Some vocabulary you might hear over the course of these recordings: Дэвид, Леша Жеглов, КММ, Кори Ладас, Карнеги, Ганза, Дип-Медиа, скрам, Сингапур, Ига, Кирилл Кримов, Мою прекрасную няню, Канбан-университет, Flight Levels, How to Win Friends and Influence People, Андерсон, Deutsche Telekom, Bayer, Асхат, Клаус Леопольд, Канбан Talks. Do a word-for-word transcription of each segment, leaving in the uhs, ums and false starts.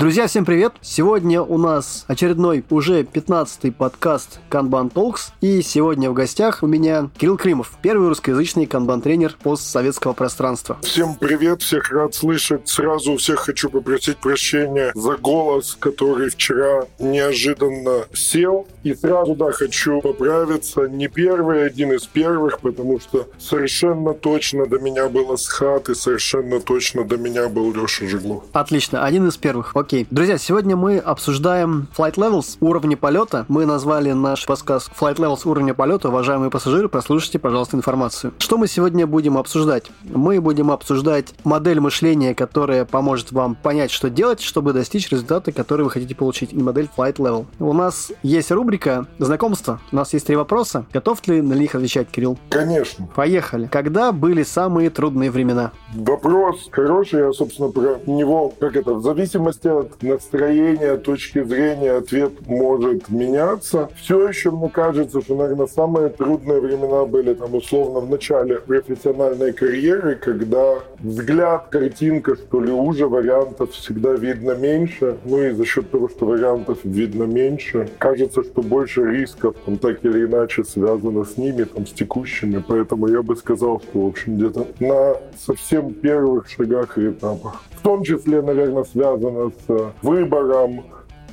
Друзья, всем привет! Сегодня у нас очередной, уже пятнадцатый подкаст Канбан Talks. И сегодня в гостях у меня Кирилл Кримов, первый русскоязычный канбан-тренер постсоветского пространства. Всем привет! Всех рад слышать. Сразу всех хочу попросить прощения за голос, который вчера неожиданно сел. И сразу, да, хочу поправиться. Не первый, один из первых, потому что совершенно точно до меня был Асхат и совершенно точно до меня был Леша Жеглов. Отлично, один из первых. Окей. Друзья, сегодня мы обсуждаем Flight Levels, уровни полета. Мы назвали наш подсказ Flight Levels, уровни полета. Уважаемые пассажиры, прослушайте, пожалуйста, информацию. Что мы сегодня будем обсуждать? Мы будем обсуждать модель мышления, которая поможет вам понять, что делать, чтобы достичь результата, который вы хотите получить, и модель Flight Level. У нас есть рубрика «Знакомство». У нас есть три вопроса. Готов ли на них отвечать, Кирилл? Конечно. Поехали. Когда были самые трудные времена? Вопрос хороший. Я, собственно, про него, как это, в зависимости от настроения, точки зрения, ответ может меняться. Все еще, мне кажется, что, наверное, самые трудные времена были, там, условно, в начале профессиональной карьеры, когда взгляд, картинка, что ли, уже вариантов всегда видно меньше. Ну и за счет того, что вариантов видно меньше, кажется, что больше рисков, там, так или иначе, связано с ними, там, с текущими. Поэтому я бы сказал, что, в общем, где-то на совсем первых шагах и этапах. В том числе, наверное, связано с выбором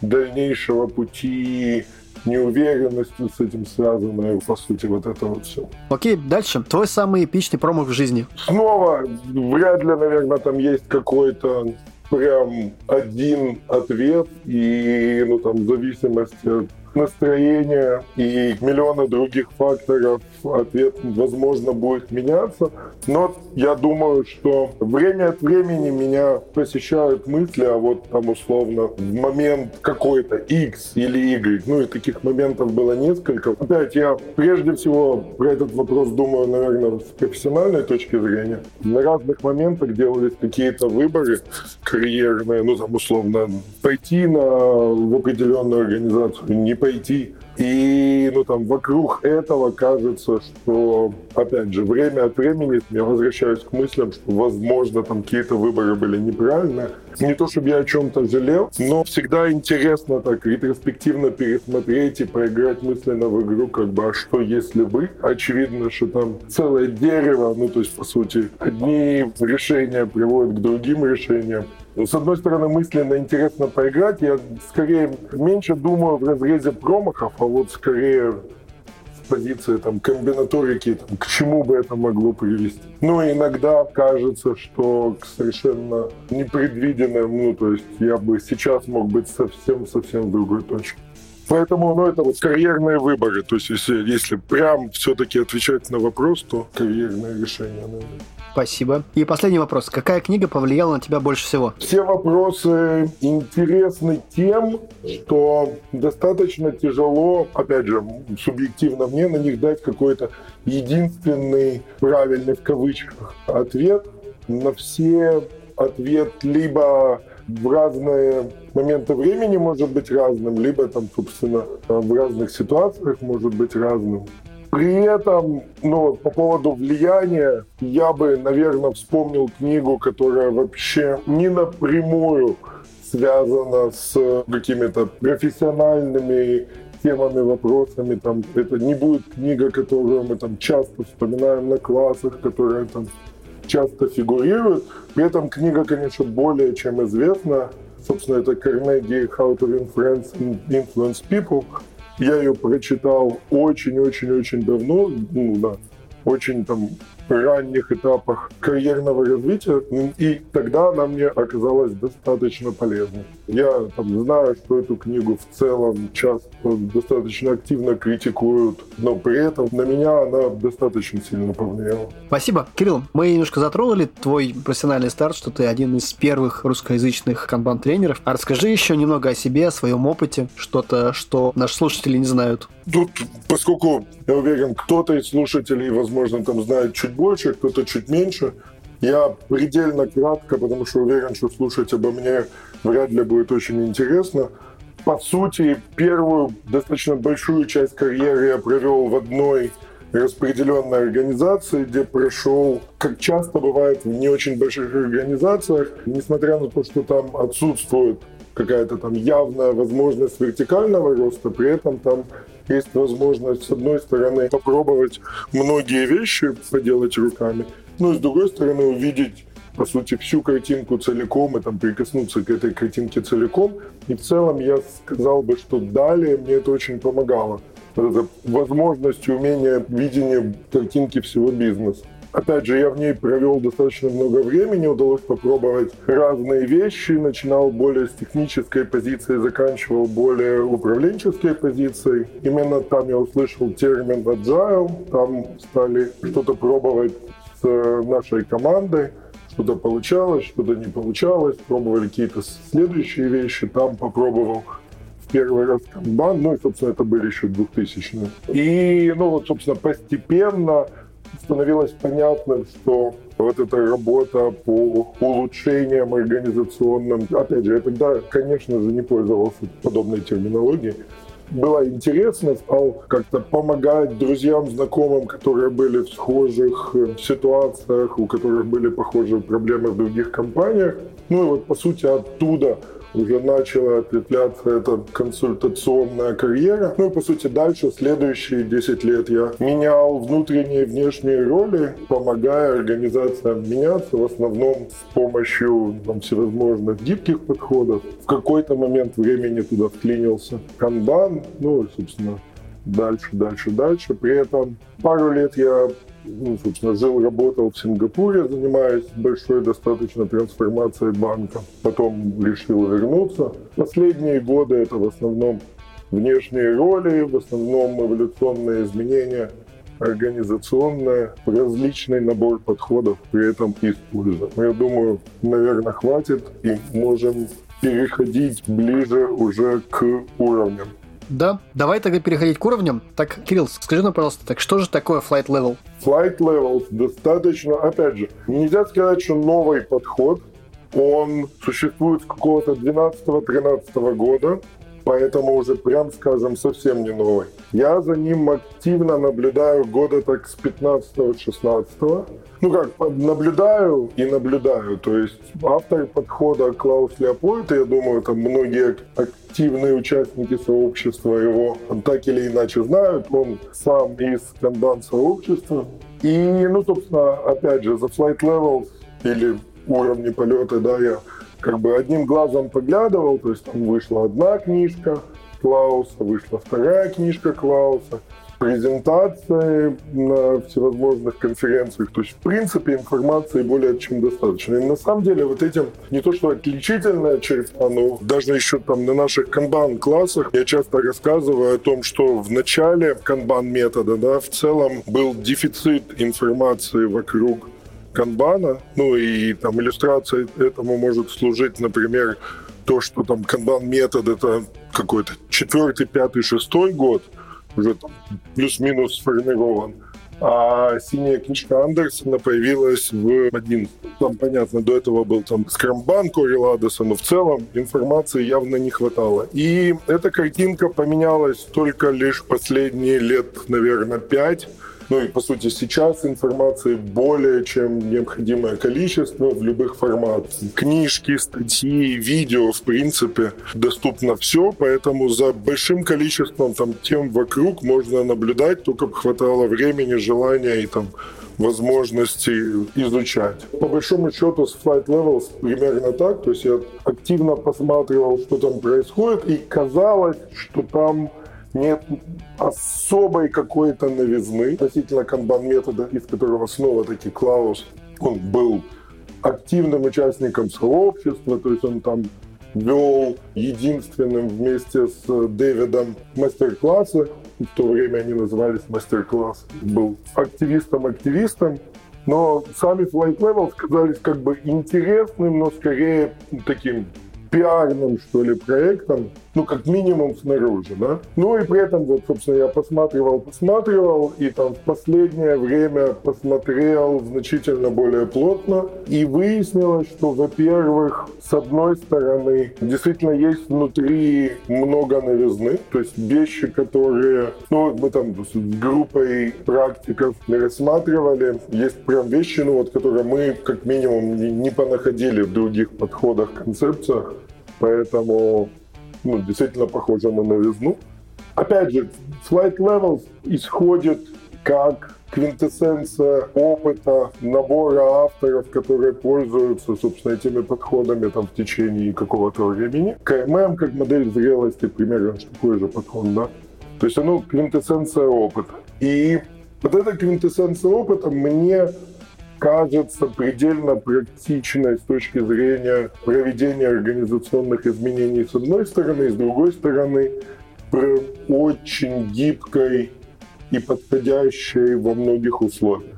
дальнейшего пути, неуверенностью с этим связанной, по сути, вот это вот все. Окей, дальше. Твой самый эпичный промах в жизни? Снова, вряд ли, наверное, там есть какой-то прям один ответ, и, ну, там, в зависимости от настроения и миллиона других факторов ответ, возможно, будет меняться. Но я думаю, что время от времени меня посещают мысли, а вот там условно в момент какой-то X или Y, ну и таких моментов было несколько. Опять я прежде всего про этот вопрос думаю, наверное, с профессиональной точки зрения. На разных моментах делались какие-то выборы карьерные, ну там условно пойти на, в определенную организацию, не пойти. И, ну, там, вокруг этого кажется, что, опять же, время от времени я возвращаюсь к мыслям, что, возможно, там какие-то выборы были неправильные. Не то, чтобы я о чем-то жалел, но всегда интересно так ретроспективно пересмотреть и проиграть мысленно в игру, как бы, а что если бы? Очевидно, что там целое дерево, ну, то есть, по сути, одни решения приводят к другим решениям. С одной стороны, мысленно интересно поиграть. Я скорее меньше думаю в разрезе промахов, а вот скорее в позиции там, комбинаторики, там, к чему бы это могло привести. Ну, иногда кажется, что к совершенно непредвиденным, ну, то есть я бы сейчас мог быть совсем-совсем в другой точке. Поэтому, ну, это вот карьерные выборы. То есть если, если прям все-таки отвечать на вопрос, то карьерное решение, наверное. Спасибо. И последний вопрос. Какая книга повлияла на тебя больше всего? Все вопросы интересны тем, что достаточно тяжело, опять же, субъективно мне на них дать какой-то единственный правильный в кавычках ответ. На все ответ либо в разные моменты времени может быть разным, либо там, собственно, в разных ситуациях может быть разным. При этом, ну, по поводу влияния, я бы, наверное, вспомнил книгу, которая вообще не напрямую связана с какими-то профессиональными темами, вопросами. Там, это не будет книга, которую мы там часто вспоминаем на классах, которая там часто фигурирует. При этом книга, конечно, более чем известна. Собственно, это Карнеги «How to Win Friends and Influence People». Я ее прочитал очень-очень-очень давно, ну, на очень там ранних этапах карьерного развития, и тогда она мне оказалась достаточно полезной. Я там знаю, что эту книгу в целом часто достаточно активно критикуют, но при этом на меня она достаточно сильно повлияла. Спасибо. Кирилл, мы немножко затронули твой профессиональный старт, что ты один из первых русскоязычных канбан-тренеров. А расскажи еще немного о себе, о своем опыте, что-то, что наши слушатели не знают. Тут, поскольку, я уверен, кто-то из слушателей, возможно, там знает чуть больше, кто-то чуть меньше, я предельно кратко, потому что уверен, что слушать обо мне вряд ли будет очень интересно. По сути, первую достаточно большую часть карьеры я провел в одной распределенной организации, где прошел, как часто бывает в не очень больших организациях, несмотря на то, что там отсутствует какая-то там явная возможность вертикального роста, при этом там есть возможность, с одной стороны, попробовать многие вещи поделать руками, но с другой стороны увидеть, по сути, всю картинку целиком и там прикоснуться к этой картинке целиком. И в целом я сказал бы, что далее мне это очень помогало. Это возможность, умение, видение картинки всего бизнеса. Опять же, я в ней провел достаточно много времени, удалось попробовать разные вещи, начинал более с технической позиции, заканчивал более управленческой позицией. Именно там я услышал термин agile, там стали что-то пробовать с нашей командой, что-то получалось, что-то не получалось, пробовали какие-то следующие вещи, там попробовал первый раз канбан, ну и, собственно, это были еще двухтысячные. И, ну вот, собственно, постепенно становилось понятным, что вот эта работа по улучшениям организационным, опять же, я тогда, конечно же, не пользовался подобной терминологией, было интересно, стал как-то помогать друзьям, знакомым, которые были в схожих ситуациях, у которых были похожие проблемы в других компаниях. Ну и вот, по сути, оттуда уже начала ответвляться эта консультационная карьера. Ну и, по сути, дальше следующие десять лет я менял внутренние и внешние роли, помогая организациям меняться, в основном с помощью там, всевозможных гибких подходов. В какой-то момент времени туда вклинился канбан, ну и, собственно, дальше, дальше, дальше. При этом пару лет я, ну, собственно, жил, работал в Сингапуре, занимаясь большой достаточно трансформацией банка. Потом решил вернуться. Последние годы это в основном внешние роли, в основном эволюционные изменения, организационные, различный набор подходов при этом используем. Я думаю, наверное, хватит, и можем переходить ближе уже к уровням. Да, давай тогда переходить к уровням. Так, Кирилл, скажи нам, пожалуйста, так что же такое Flight Level? Flight Levels достаточно, опять же, нельзя сказать, что новый подход, он существует с какого-то двенадцатого-тринадцатого года, поэтому уже, прям скажем, совсем не новый. Я за ним активно наблюдаю года так с пятнадцатого-шестнадцатого. Ну как, наблюдаю и наблюдаю. То есть автор подхода Клаус Леопольд, я думаю, там многие активные участники сообщества его так или иначе знают. Он сам из канбан сообщества. И, ну, собственно, опять же, за Flight Levels или уровни полета, да, я как бы одним глазом поглядывал. То есть там вышла одна книжка Клауса, вышла вторая книжка Клауса, презентации на всевозможных конференциях. То есть, в принципе, информации более чем достаточно. И на самом деле вот этим не то что отличительная черта, но даже еще там на наших канбан-классах я часто рассказываю о том, что в начале канбан-метода, да, в целом был дефицит информации вокруг канбана. Ну и там иллюстрацией этому может служить, например, то, что там канбан-метод — это какой-то четвертый, пятый, шестой год, уже там плюс-минус сформирован. А синяя книжка Андерсона появилась в одиннадцатом. Там, понятно, до этого был там скрамбан Кори Ладаса, но в целом информации явно не хватало. И эта картинка поменялась только лишь последние лет, наверное, пять. Ну и, по сути, сейчас информации более чем необходимое количество в любых форматах. Книжки, статьи, видео, в принципе, доступно все, поэтому за большим количеством там тем вокруг можно наблюдать, только бы хватало времени, желания и там возможности изучать. По большому счету с Flight Levels примерно так, то есть я активно посматривал, что там происходит, и казалось, что там нет особой какой-то новизны относительно канбан-метода, из которого снова-таки Клаус, он был активным участником сообщества, то есть он там вел единственным вместе с Дэвидом мастер-классы, в то время они назывались мастер-класс, был активистом-активистом, но сами Flight Levels казались как бы интересным, но скорее таким пиарным, что ли, проектом, ну, как минимум, снаружи, да. Ну, и при этом, вот, собственно, я посматривал, посматривал, и там в последнее время посмотрел значительно более плотно, и выяснилось, что, во-первых, с одной стороны, действительно есть внутри много новизны, то есть вещи, которые, ну, вот мы там с группой практиков рассматривали, есть прям вещи, ну, вот, которые мы, как минимум, не понаходили в других подходах, концепциях. Поэтому ну, действительно похоже на новизну. Опять же, Flight Levels исходит как квинтэссенция опыта набора авторов, которые пользуются, собственно, этими подходами там, в течение какого-то времени. КММ как модель зрелости, примерно, такой же подход, да? То есть оно квинтэссенция опыта. И вот эта квинтэссенция опыта мне кажется предельно практичной с точки зрения проведения организационных изменений с одной стороны, и с другой стороны, очень гибкой и подходящей во многих условиях.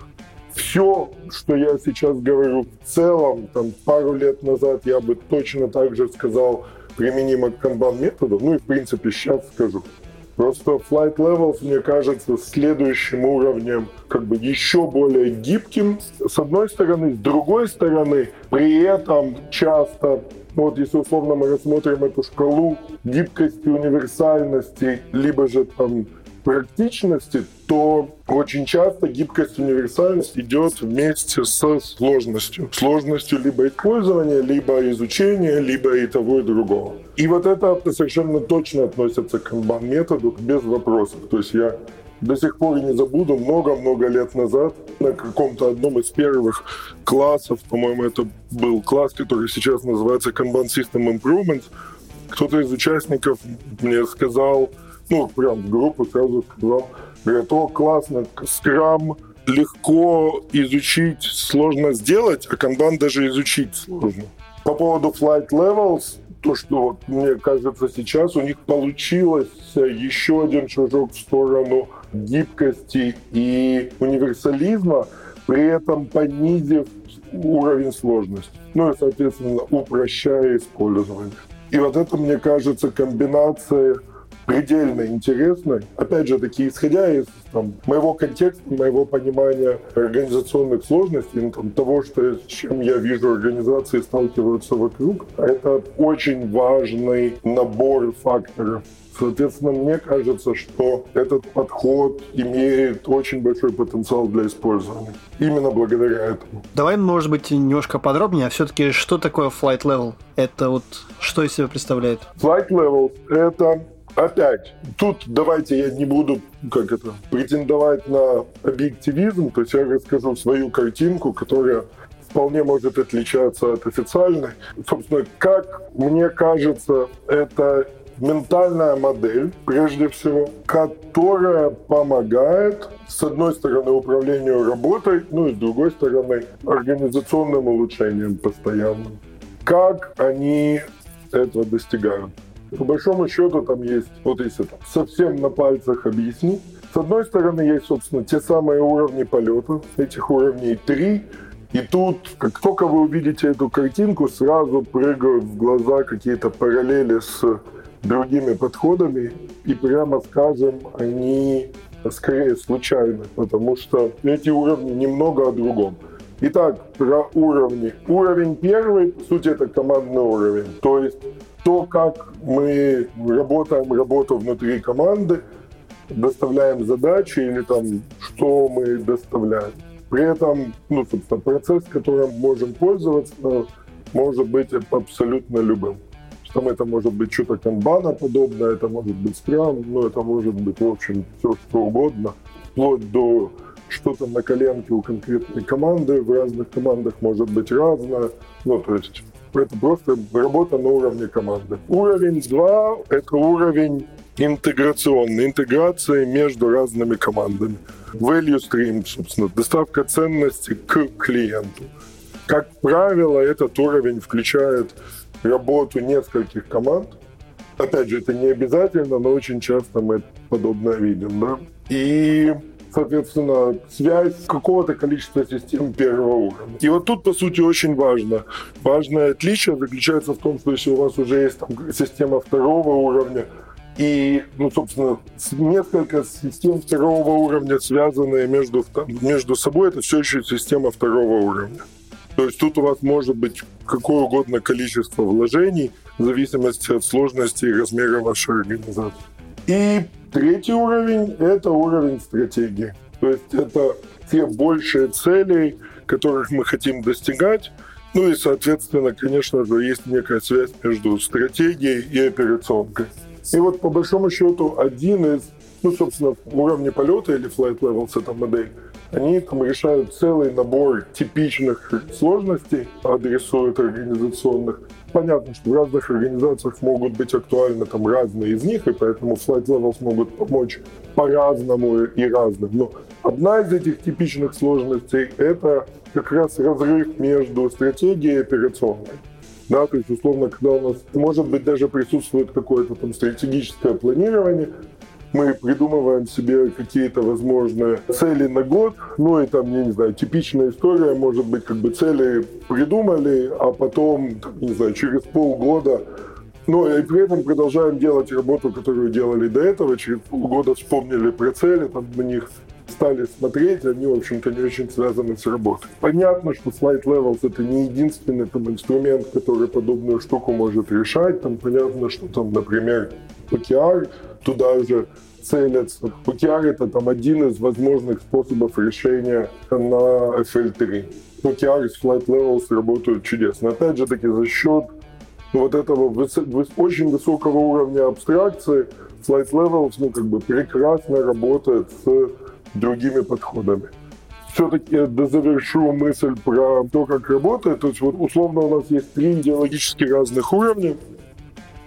Все, что я сейчас говорю в целом, там, пару лет назад я бы точно так же сказал применимо к канбан-методу, ну и в принципе сейчас скажу. Просто Flight Levels, мне кажется, следующим уровнем как бы еще более гибким, с одной стороны, с другой стороны, при этом часто, вот если условно мы рассмотрим эту шкалу гибкости, универсальности, либо же там практичности, то очень часто гибкость, универсальность идет вместе со сложностью. Сложностью либо использования, либо изучения, либо и того, и другого. И вот это совершенно точно относится к канбан-методу, без вопросов. То есть я до сих пор не забуду, много-много лет назад на каком-то одном из первых классов, по-моему, это был класс, который сейчас называется Kanban System Improvement, кто-то из участников мне сказал, ну, прям в группу сразу сказал, говорят, о, классно, скрам легко изучить, сложно сделать, а канбан даже изучить сложно. По поводу Flight Levels, то, что, вот, мне кажется, сейчас у них получилось еще один шажок в сторону гибкости и универсализма, при этом понизив уровень сложности, ну и, соответственно, упрощая использование. И вот это, мне кажется, комбинация предельно интересной. Опять же таки, исходя из там, моего контекста, моего понимания организационных сложностей, там, того, что, с чем я вижу, организации сталкиваются вокруг, это очень важный набор факторов. Соответственно, мне кажется, что этот подход имеет очень большой потенциал для использования. Именно благодаря этому. Давай, может быть, немножко подробнее, а все-таки что такое Flight Level? Это вот что из себя представляет? Flight Level — это... Опять, тут давайте я не буду, как это, претендовать на объективизм, то есть я расскажу свою картинку, которая вполне может отличаться от официальной. Собственно, как мне кажется, это ментальная модель, прежде всего, которая помогает, с одной стороны, управлению работой, ну и с другой стороны, организационным улучшением постоянным. Как они этого достигают? По большому счету там есть, вот если там, совсем на пальцах объяснить, с одной стороны есть, собственно, те самые уровни полета, этих уровней три, и тут, как только вы увидите эту картинку, сразу прыгают в глаза какие-то параллели с другими подходами, и прямо скажем, они скорее случайны, потому что эти уровни немного о другом. Итак, про уровни. Уровень первый, по сути, это командный уровень, то есть то, как мы работаем работу внутри команды, доставляем задачи или там, что мы доставляем. При этом, ну, собственно, процесс, которым можем пользоваться, может быть абсолютно любым. Там это может быть что-то канбана подобное, это может быть скрам, но это может быть, в общем, все что угодно, вплоть до что-то на коленке у конкретной команды, в разных командах может быть разное, ну, то есть... Это просто работа на уровне команды. Уровень два — это уровень интеграционный, интеграции между разными командами. Value stream, собственно, доставка ценности к клиенту. Как правило, этот уровень включает работу нескольких команд. Опять же, это не обязательно, но очень часто мы подобное видим, да? И... соответственно, связь какого-то количества систем первого уровня. И вот тут, по сути, очень важно. Важное отличие заключается в том, что если у вас уже есть там, система второго уровня, и, ну, собственно, несколько систем второго уровня, связанные между, там, между собой, это все еще система второго уровня. То есть тут у вас может быть какое угодно количество вложений в зависимости от сложности и размера вашей организации. И третий уровень — это уровень стратегии. То есть это те большие цели, которых мы хотим достигать, Ну и, соответственно, конечно же, есть некая связь между стратегией и операционкой. И вот, по большому счету, один из, ну, собственно, уровни полета или Flight Levels, эта модель, они там решают целый набор типичных сложностей, адресуют организационных. Понятно, что в разных организациях могут быть актуальны там разные из них, и поэтому Flight Levels могут помочь по-разному и разным. Но одна из этих типичных сложностей — это как раз разрыв между стратегией и операционной. Да, то есть, условно, когда у нас, может быть, даже присутствует какое-то там стратегическое планирование, мы придумываем себе какие-то возможные цели на год, ну и там, я не знаю, типичная история, может быть, как бы цели придумали, а потом, не знаю, через полгода, ну и при этом продолжаем делать работу, которую делали до этого, через полгода вспомнили про цели, там на них стали смотреть, они, в общем-то, не очень связаны с работой. Понятно, что Flight Levels — это не единственный там инструмент, который подобную штуку может решать, там понятно, что там, например, пэ ка эр, туда же целятся. пэ ка эр — это там один из возможных способов решения на эф эл три. пэ ка эр и Flight Levels работают чудесно. Опять же таки, за счет вот этого выс- выс- очень высокого уровня абстракции Flight Levels, ну, как бы прекрасно работает с другими подходами. Все-таки я дозавершу мысль про то, как работает. То есть вот условно у нас есть три идеологически разных уровня,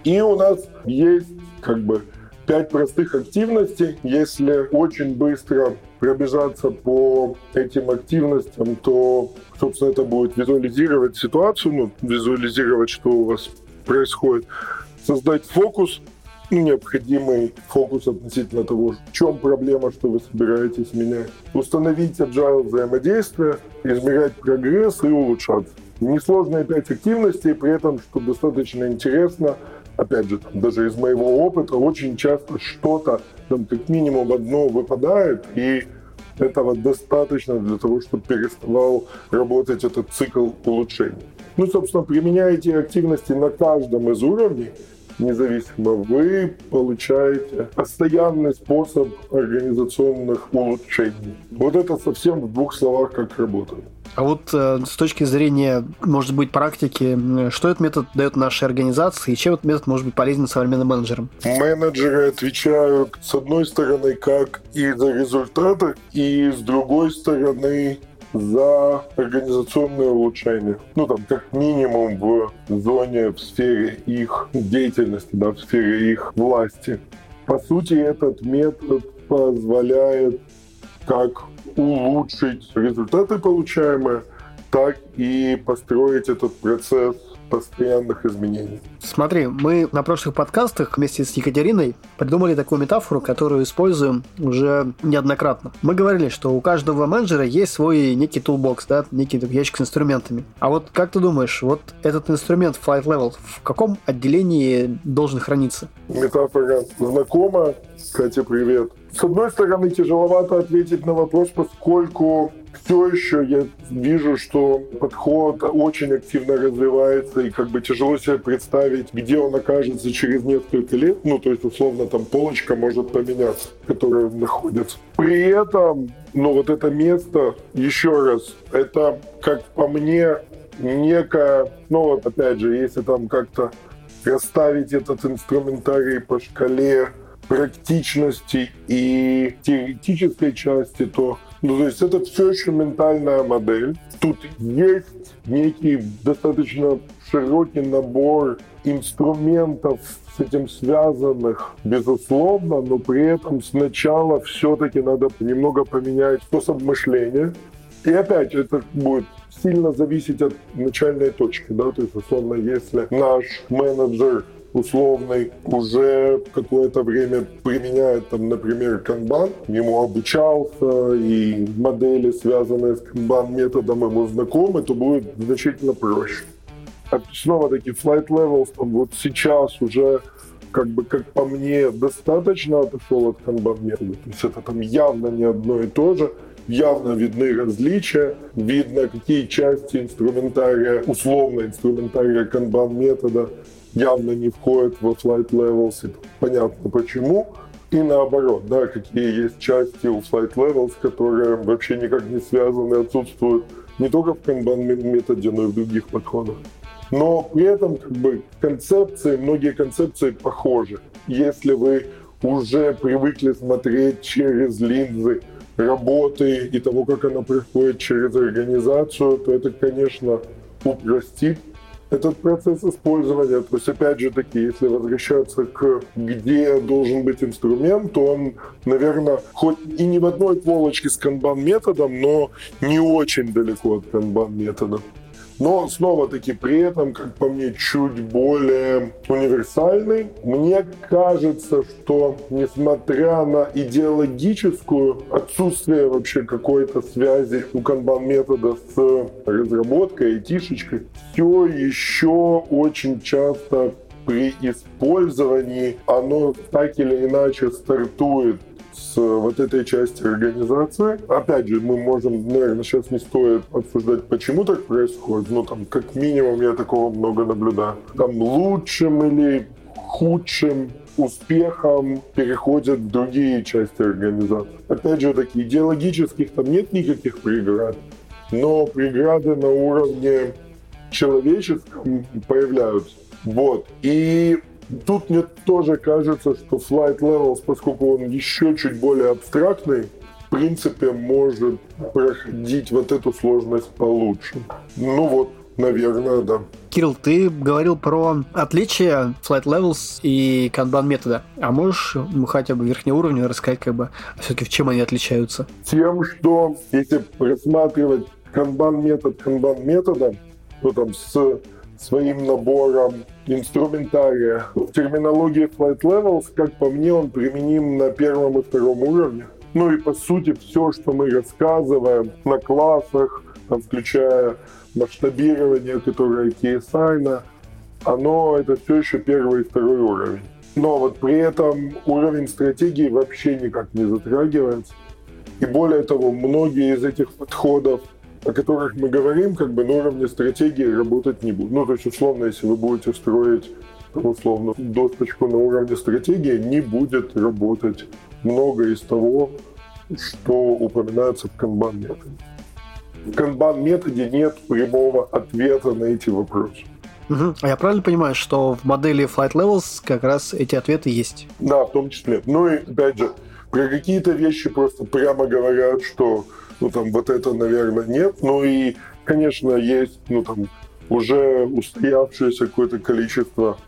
и у нас есть как бы пять простых активностей. Если очень быстро пробежаться по этим активностям, то, собственно, это будет визуализировать ситуацию, ну, визуализировать, что у вас происходит, создать фокус, необходимый фокус относительно того, в чем проблема, что вы собираетесь менять, установить agile взаимодействие, измерять прогресс и улучшаться. Несложные пять активностей, при этом, что достаточно интересно, опять же, там, даже из моего опыта, очень часто что-то, там, как минимум одно выпадает, и этого достаточно для того, чтобы переставал работать этот цикл улучшений. Ну, собственно, применяя эти активности на каждом из уровней, независимо, вы получаете постоянный способ организационных улучшений. Вот это совсем в двух словах как работает. А вот э, с точки зрения, может быть, практики, что этот метод дает нашей организации и чем этот метод может быть полезен современным менеджерам? Менеджеры отвечают, с одной стороны, как и за результаты, и с другой стороны, за организационные улучшения. Ну, там, как минимум в зоне, в сфере их деятельности, да, в сфере их власти. По сути, этот метод позволяет как улучшить результаты получаемые, так и построить этот процесс постоянных изменений. Смотри, мы на прошлых подкастах вместе с Екатериной придумали такую метафору, которую используем уже неоднократно. Мы говорили, что у каждого менеджера есть свой некий тулбокс, да, некий ящик с инструментами. А вот как ты думаешь, вот этот инструмент Flight Level в каком отделении должен храниться? Метафора знакома. Катя, привет. С одной стороны, тяжеловато ответить на вопрос, поскольку все еще я вижу, что подход очень активно развивается, и как бы тяжело себе представить, где он окажется через несколько лет. Ну, то есть, условно, там полочка может поменяться, в которой он находится. При этом, ну, вот это место, еще раз, это, как по мне, некое... Ну, вот опять же, если там как-то расставить этот инструментарий по шкале практичности и теоретической части, то, ну, то есть это все еще ментальная модель. Тут есть некий достаточно широкий набор инструментов, с этим связанных, безусловно, но при этом сначала все-таки надо немного поменять способ мышления. И опять это будет сильно зависеть от начальной точки, да, то есть, условно, если наш менеджер условный уже какое-то время применяет, там, например, канбан, ему обучался, и модели, связанные с канбан-методом, ему знакомы, то будет значительно проще. А снова-таки Flight Levels там, вот сейчас уже, как бы, как по мне, достаточно отошел от канбан-метода. То есть это там явно не одно и то же, явно видны различия, видно, какие части инструментария, условно инструментария канбан-метода, явно не входит во Flight Levels, и понятно почему. И наоборот, да, какие есть части у Flight Levels, которые вообще никак не связаны, отсутствуют не только в канбан-методе, но и в других подходах. Но при этом как бы, концепции, многие концепции похожи. Если вы уже привыкли смотреть через линзы работы и того, как она проходит через организацию, то это, конечно, упростит этот процесс использования. То есть, опять же таки, если возвращаться к где должен быть инструмент, то он, наверное, хоть и не в одной полочке с канбан-методом, но не очень далеко от канбан-метода. Но, снова-таки, при этом, как по мне, чуть более универсальный. Мне кажется, что, несмотря на идеологическую отсутствие вообще какой-то связи у канбан-метода с разработкой, айтишечкой, все еще очень часто при использовании оно так или иначе стартует с вот этой части организации. Опять же, мы можем, наверное, сейчас не стоит обсуждать, почему так происходит, но там, как минимум, я такого много наблюдаю. Там лучшим или худшим успехом переходят в другие части организации. Опять же, таких идеологических там нет никаких преград, но преграды на уровне человеческом появляются. Вот. И тут мне тоже кажется, что Flight Levels, поскольку он еще чуть более абстрактный, в принципе, может проходить вот эту сложность получше. Ну вот, наверное, да. Кирилл, ты говорил про отличия Flight Levels и канбан-метода. А можешь хотя бы верхнего уровня рассказать, как бы, все-таки в чем они отличаются? Тем, что если рассматривать канбан-метод канбан-метода, то там с своим набором инструментария. В терминологии Flight Levels, как по мне, он применим на первом и втором уровне. Ну и, по сути, все, что мы рассказываем на классах, там, включая масштабирование, которое кей эс ай, оно это все еще первый и второй уровень. Но вот при этом уровень стратегии вообще никак не затрагивается. И более того, многие из этих подходов, о которых мы говорим, как бы на уровне стратегии работать не будет. Ну, то есть, условно, если вы будете строить, условно, досточку на уровне стратегии, не будет работать много из того, что упоминается в канбан-методе. В канбан-методе нет прямого ответа на эти вопросы. Угу. А я правильно понимаю, что в модели Flight Levels как раз эти ответы есть? Да, в том числе. Ну и, опять же, про какие-то вещи просто прямо говорят, что ну, там, вот это, наверное, нет. Ну и, конечно, есть, ну, там, уже устоявшееся какое-то количество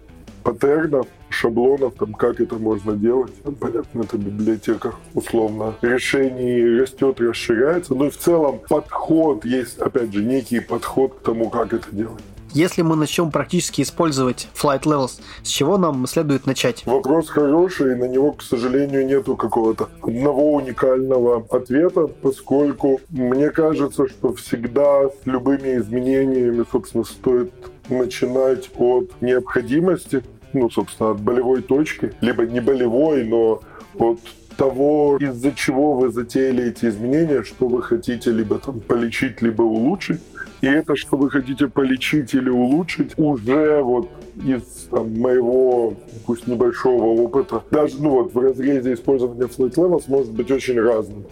паттернов, шаблонов, там, как это можно делать. Понятно, это библиотека, условно. Решений растет, расширяется. Ну и в целом подход есть, опять же, некий подход к тому, как это делать. Если мы начнем практически использовать Flight Levels, с чего нам следует начать? Вопрос хороший, и на него, к сожалению, нету какого-то одного уникального ответа, поскольку мне кажется, что всегда с любыми изменениями, собственно, стоит начинать от необходимости, ну, собственно, от болевой точки, либо не болевой, но от того, из-за чего вы затеяли эти изменения, что вы хотите либо там полечить, либо улучшить. И это, что вы хотите полечить или улучшить, уже вот из там, моего, пусть небольшого опыта, даже ну, вот, в разрезе использования Flight Levels может быть очень разным.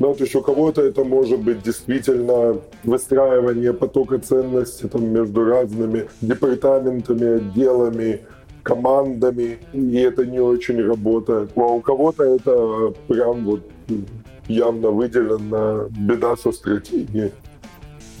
Да, то есть у кого-то это может быть действительно выстраивание потока ценностей там, между разными департаментами, отделами, командами, и это не очень работает. А у кого-то это прям вот явно выделена беда со стратегией.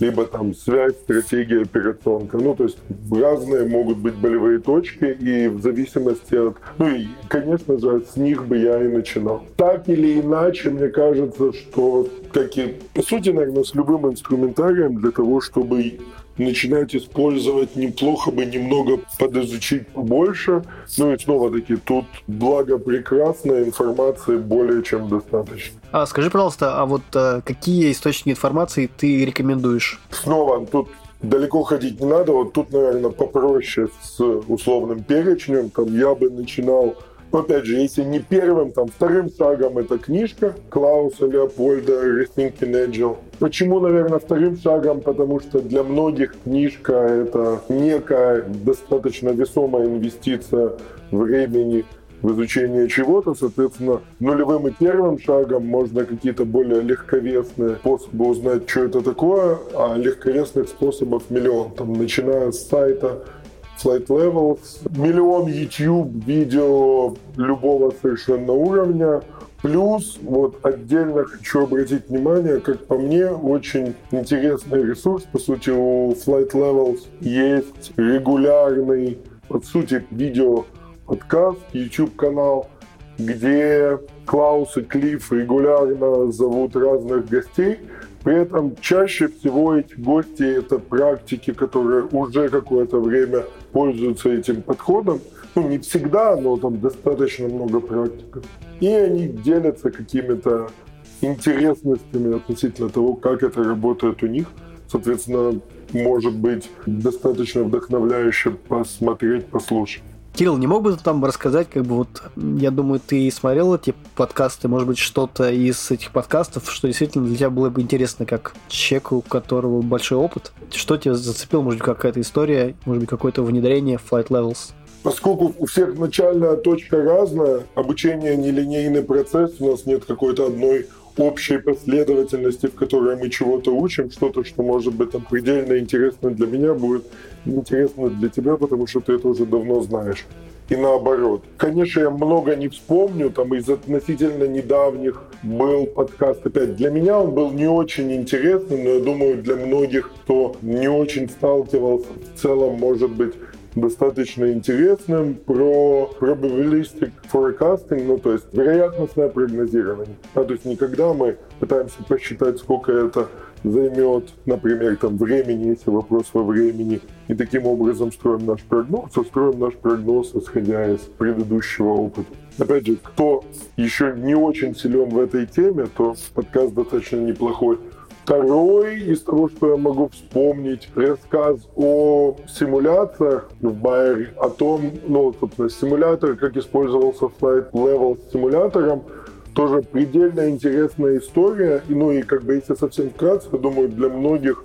Либо там связь, стратегия, операционка. Ну, то есть разные могут быть болевые точки, и в зависимости от... Ну, и, конечно же, с них бы я и начинал. Так или иначе, мне кажется, что, как и, по сути, наверное, с любым инструментарием, для того, чтобы начинать использовать, неплохо бы немного подизучить побольше. Ну и снова-таки тут, благо, прекрасной информации более чем достаточно. А скажи, пожалуйста, а вот а, какие источники информации ты рекомендуешь? Снова, тут далеко ходить не надо. Вот тут, наверное, попроще с условным перечнем. Там я бы начинал, опять же, если не первым, там вторым шагом это книжка Клауса Леопольда «Rethinking Agile». Почему, наверное, вторым шагом? Потому что для многих книжка — это некая достаточно весомая инвестиция времени, в изучении чего-то, соответственно, нулевым и первым шагом можно какие-то более легковесные способы узнать, что это такое, а легковесных способов миллион, там, начиная с сайта Flight Levels, миллион YouTube видео любого совершенно уровня. Плюс, вот отдельно хочу обратить внимание, как по мне, очень интересный ресурс. По сути, у Flight Levels есть регулярный, по сути, видео-подкаст, YouTube-канал, где Клаус и Клифф регулярно зовут разных гостей. При этом чаще всего эти гости — это практики, которые уже какое-то время пользуются этим подходом. Ну, не всегда, но там достаточно много практиков. И они делятся какими-то интересностями относительно того, как это работает у них. Соответственно, может быть достаточно вдохновляюще посмотреть, послушать. Кирилл, не мог бы ты там рассказать, как бы вот, я думаю, ты смотрел эти подкасты, может быть, что-то из этих подкастов, что действительно для тебя было бы интересно, как человеку, у которого большой опыт, что тебя зацепило, может быть, какая-то история, может быть, какое-то внедрение в Flight Levels? Поскольку у всех начальная точка разная, обучение нелинейный процесс, у нас нет какой-то одной общей последовательности, в которой мы чего-то учим, что-то, что может быть там предельно интересно для меня, будет интересно для тебя, потому что ты это уже давно знаешь. И наоборот. Конечно, я много не вспомню, там из относительно недавних был подкаст, опять, для меня он был не очень интересным, но я думаю, для многих, кто не очень сталкивался, в целом, может быть, достаточно интересным, про probabilistic forecasting, ну, то есть вероятностное прогнозирование. А, то есть не когда мы пытаемся посчитать, сколько это займет, например, там, времени, если вопрос во времени, и таким образом строим наш прогноз, а строим наш прогноз, исходя из предыдущего опыта. Опять же, кто еще не очень силен в этой теме, то подкаст достаточно неплохой. Второй из того, что я могу вспомнить, рассказ о симуляторах в Bayer, о том, ну, собственно, симулятор, как использовался Flight Level с симулятором, тоже предельно интересная история. Ну и как бы, если совсем вкратце, я думаю, для многих,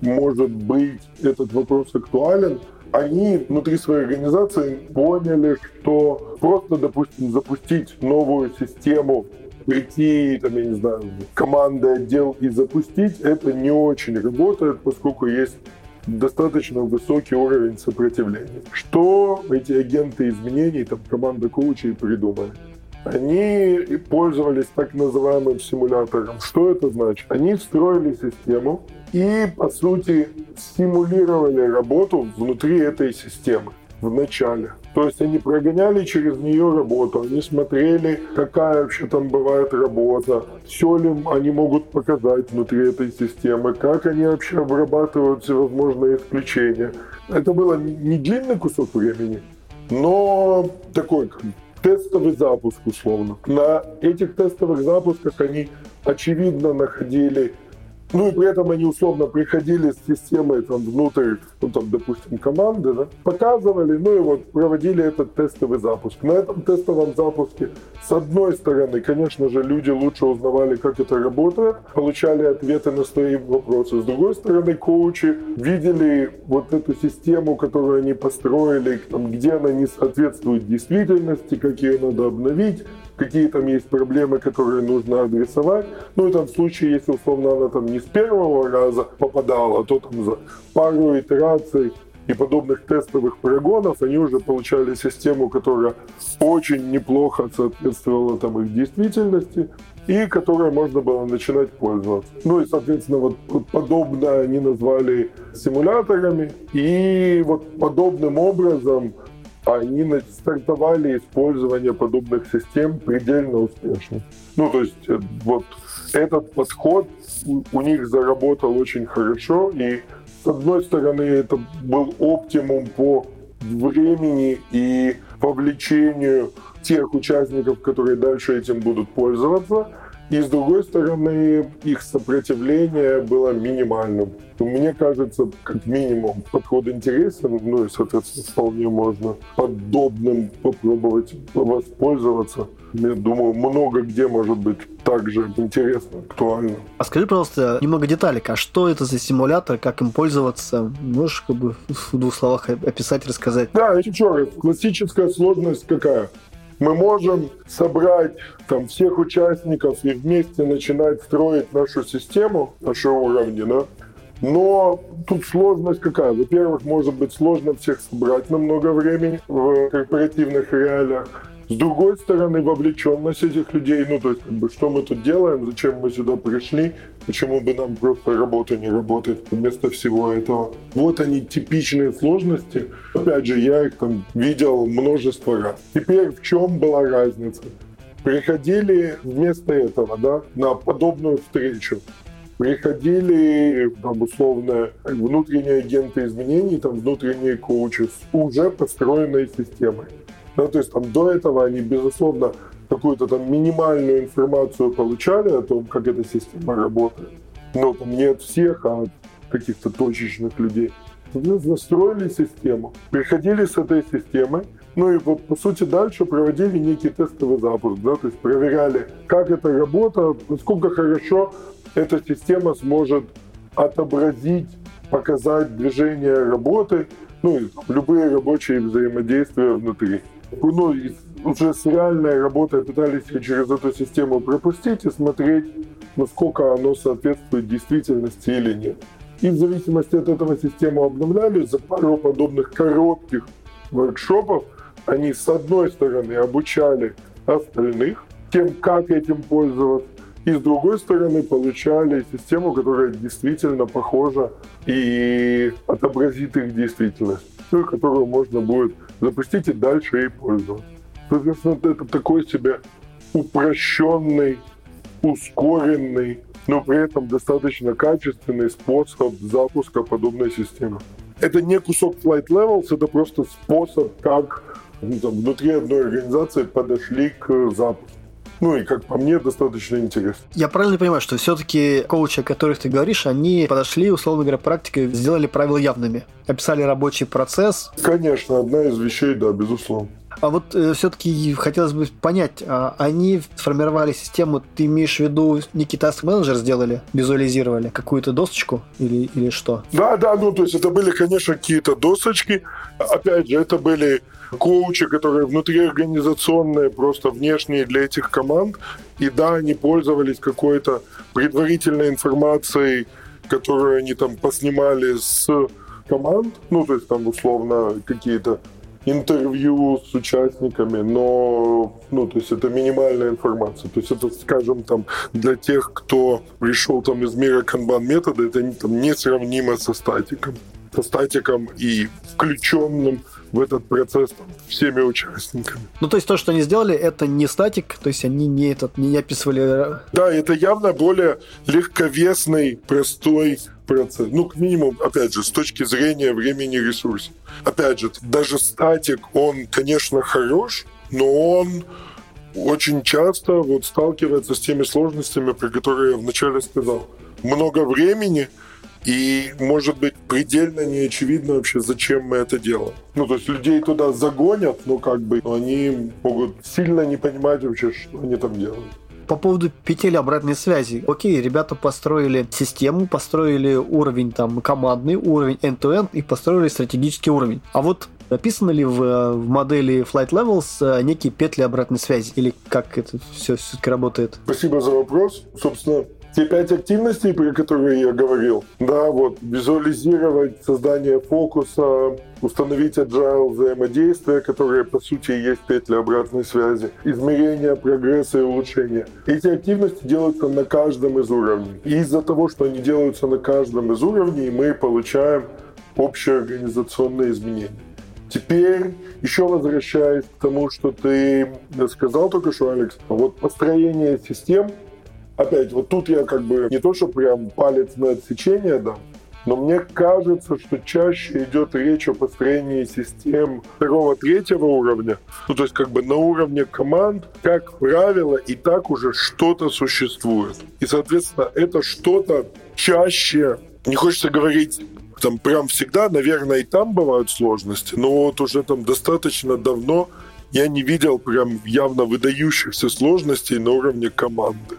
может быть, этот вопрос актуален. Они внутри своей организации поняли, что просто, допустим, запустить новую систему, прийти, там, я не знаю, команды, отдел и запустить, это не очень работает, поскольку есть достаточно высокий уровень сопротивления. Что эти агенты изменений, там, команда коучей придумали? Они пользовались так называемым симулятором. Что это значит? Они встроили систему и, по сути, симулировали работу внутри этой системы в начале. То есть они прогоняли через нее работу, они смотрели, какая вообще там бывает работа, все ли они могут показать внутри этой системы, как они вообще обрабатывают всевозможные исключения. Это был не длинный кусок времени, но такой тестовый запуск условно. На этих тестовых запусках они, очевидно, находили. Ну и при этом они условно приходили с системой там, внутрь, ну, там, допустим, команды, да, показывали, ну и вот проводили этот тестовый запуск. На этом тестовом запуске, с одной стороны, конечно же, люди лучше узнавали, как это работает, получали ответы на свои вопросы. С другой стороны, коучи видели вот эту систему, которую они построили, там, где она не соответствует действительности, как ее надо обновить, какие там есть проблемы, которые нужно адресовать. Ну и там в случае, если условно она там не с первого раза попадала, то там за пару итераций и подобных тестовых прогонов они уже получали систему, которая очень неплохо соответствовала там их действительности и которой можно было начинать пользоваться. Ну и, соответственно, вот подобное они назвали симуляторами. И вот подобным образом они стартовали использование подобных систем предельно успешно. Ну, то есть, вот этот подход у них заработал очень хорошо, и, с одной стороны, это был оптимум по времени и вовлечению тех участников, которые дальше этим будут пользоваться, и, с другой стороны, их сопротивление было минимальным. Мне кажется, как минимум, подход интересен, ну и, соответственно, вполне можно подобным попробовать воспользоваться. Я думаю, много где может быть также интересно, актуально. А скажи, пожалуйста, немного деталек, а что это за симулятор, как им пользоваться? Можешь как бы в двух словах описать, рассказать? Да, еще раз, классическая сложность какая? мы можем собрать там всех участников и вместе начинать строить нашу систему, наши уровни, да. Но тут сложность какая? Во-первых, может быть сложно всех собрать на много времени в корпоративных реалиях. С другой стороны, вовлеченность этих людей, ну то есть как бы, что мы тут делаем, зачем мы сюда пришли, почему бы нам просто работа не работает вместо всего этого. Вот они типичные сложности. Опять же, я их там видел множество раз. Теперь в чем была разница? Приходили вместо этого, да, на подобную встречу. Приходили, там, условно, внутренние агенты изменений, там, внутренние коучи с уже построенной системой. Ну, то есть там до этого они, безусловно, какую-то там минимальную информацию получали о том, как эта система работает. Но там не от всех, а от каких-то точечных людей. Мы застроили систему, приходили с этой системой, ну и вот, по сути, дальше проводили некий тестовый запуск, да, то есть проверяли, как эта работа, насколько хорошо эта система сможет отобразить, показать движение работы, ну и любые рабочие взаимодействия внутри. Ну и уже с реальной работой пытались через эту систему пропустить и смотреть, насколько оно соответствует действительности или нет. И в зависимости от этого систему обновляли. За пару подобных коротких воркшопов они, с одной стороны, обучали остальных тем, как этим пользоваться, и, с другой стороны, получали систему, которая действительно похожа и отобразит их действительность, которую можно будет запустить и дальше ей пользоваться. Соответственно, это такой себе упрощенный, ускоренный, но при этом достаточно качественный способ запуска подобной системы. Это не кусок Flight Levels, это просто способ, как ну, там, внутри одной организации подошли к запуску. Ну и, как по мне, достаточно интересно. Я правильно понимаю, что все-таки коучи, о которых ты говоришь, они подошли, условно говоря, практикой, сделали правила явными, описали рабочий процесс? Конечно, одна из вещей, да, безусловно. А вот э, все-таки хотелось бы понять, а они сформировали систему, ты имеешь в виду, некий таск-менеджер сделали, визуализировали какую-то досочку или, или что? Да, да, ну то есть это были, конечно, какие-то досочки. Опять же, это были коучи, которые внутриорганизационные, просто внешние для этих команд. И да, они пользовались какой-то предварительной информацией, которую они там поснимали с команд, ну то есть там условно какие-то интервью с участниками, но ну, то есть это минимальная информация. То есть это, скажем, там, для тех, кто пришел там, из мира канбан-метода, это там, несравнимо со статиком. Со статиком и включенным в этот процесс там, всеми участниками. Ну, то есть то, что они сделали, это не статик, то есть они не, этот, не описывали... Да, это явно более легковесный, простой процесс. Ну, к минимуму, опять же, с точки зрения времени и ресурсов. Опять же, даже статик, он, конечно, хорош, но он очень часто вот, сталкивается с теми сложностями, про которые я вначале сказал. Много времени... И, может быть, предельно неочевидно вообще, зачем мы это делаем. Ну, то есть людей туда загонят, но как бы но они могут сильно не понимать вообще, что они там делают. По поводу петель обратной связи. Окей, ребята построили систему, построили уровень там командный, уровень end-to-end и построили стратегический уровень. А вот описаны ли в, в модели Flight Levels некие петли обратной связи? Или как это все все-таки работает? Спасибо за вопрос. Собственно, те пять активностей, про которые я говорил, да, вот, визуализировать, создание фокуса, установить agile взаимодействие, которые, по сути, есть петли обратной связи, измерение прогресса и улучшения. Эти активности делаются на каждом из уровней. И из-за того, что они делаются на каждом из уровней, мы получаем общие организационные изменения. Теперь, еще возвращаясь к тому, что ты сказал только что, Алекс, вот построение систем. Опять, вот тут я как бы не то, что прям палец на отсечение дам, но мне кажется, что чаще идет речь о построении систем второго, третьего уровня, ну то есть как бы на уровне команд, как правило, и так уже что-то существует. И, соответственно, это что-то чаще, не хочется говорить, там прям всегда, наверное, и там бывают сложности, но вот уже там достаточно давно я не видел прям явно выдающихся сложностей на уровне команды.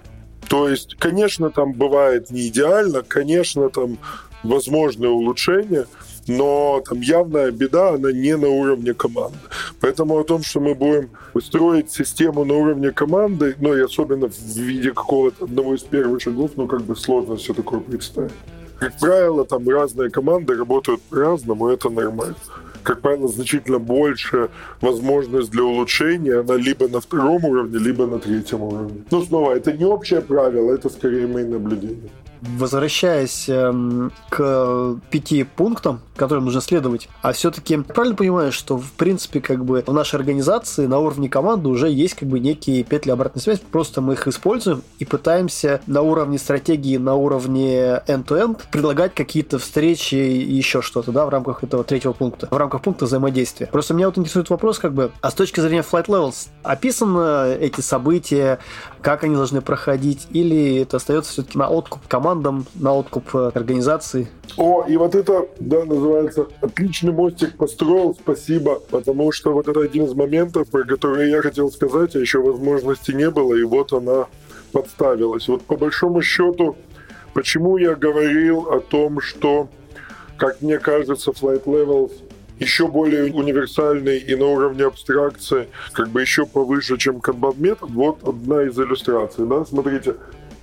То есть, конечно, там бывает не идеально, конечно, там возможны улучшения, но там явная беда, она не на уровне команды. Поэтому о том, что мы будем строить систему на уровне команды, ну и особенно в виде какого-то одного из первых шагов, ну как бы сложно все такое представить. Как правило, там разные команды работают по-разному, это нормально. Как правило, значительно больше возможность для улучшения, она либо на втором уровне, либо на третьем уровне. Но снова, это не общее правило, это скорее мои наблюдения. Возвращаясь э, к пяти пунктам, которым нужно следовать, а все-таки правильно понимаешь, что в принципе как бы в нашей организации на уровне команды уже есть как бы некие петли обратной связи, просто мы их используем и пытаемся на уровне стратегии, на уровне end-to-end предлагать какие-то встречи и еще что-то, да, в рамках этого третьего пункта, в рамках пункта взаимодействия. Просто меня вот интересует вопрос, как бы, а с точки зрения Flight Levels описаны эти события, как они должны проходить, или это остается все-таки на откуп команды? На откуп организации. О, и вот это, да, называется «Отличный мостик построил, спасибо», потому что вот это один из моментов, про который я хотел сказать, а еще возможности не было, и вот она подставилась. Вот по большому счету, почему я говорил о том, что, как мне кажется, Flight Levels еще более универсальный и на уровне абстракции, как бы еще повыше, чем Kanban-метод, вот одна из иллюстраций, да, смотрите.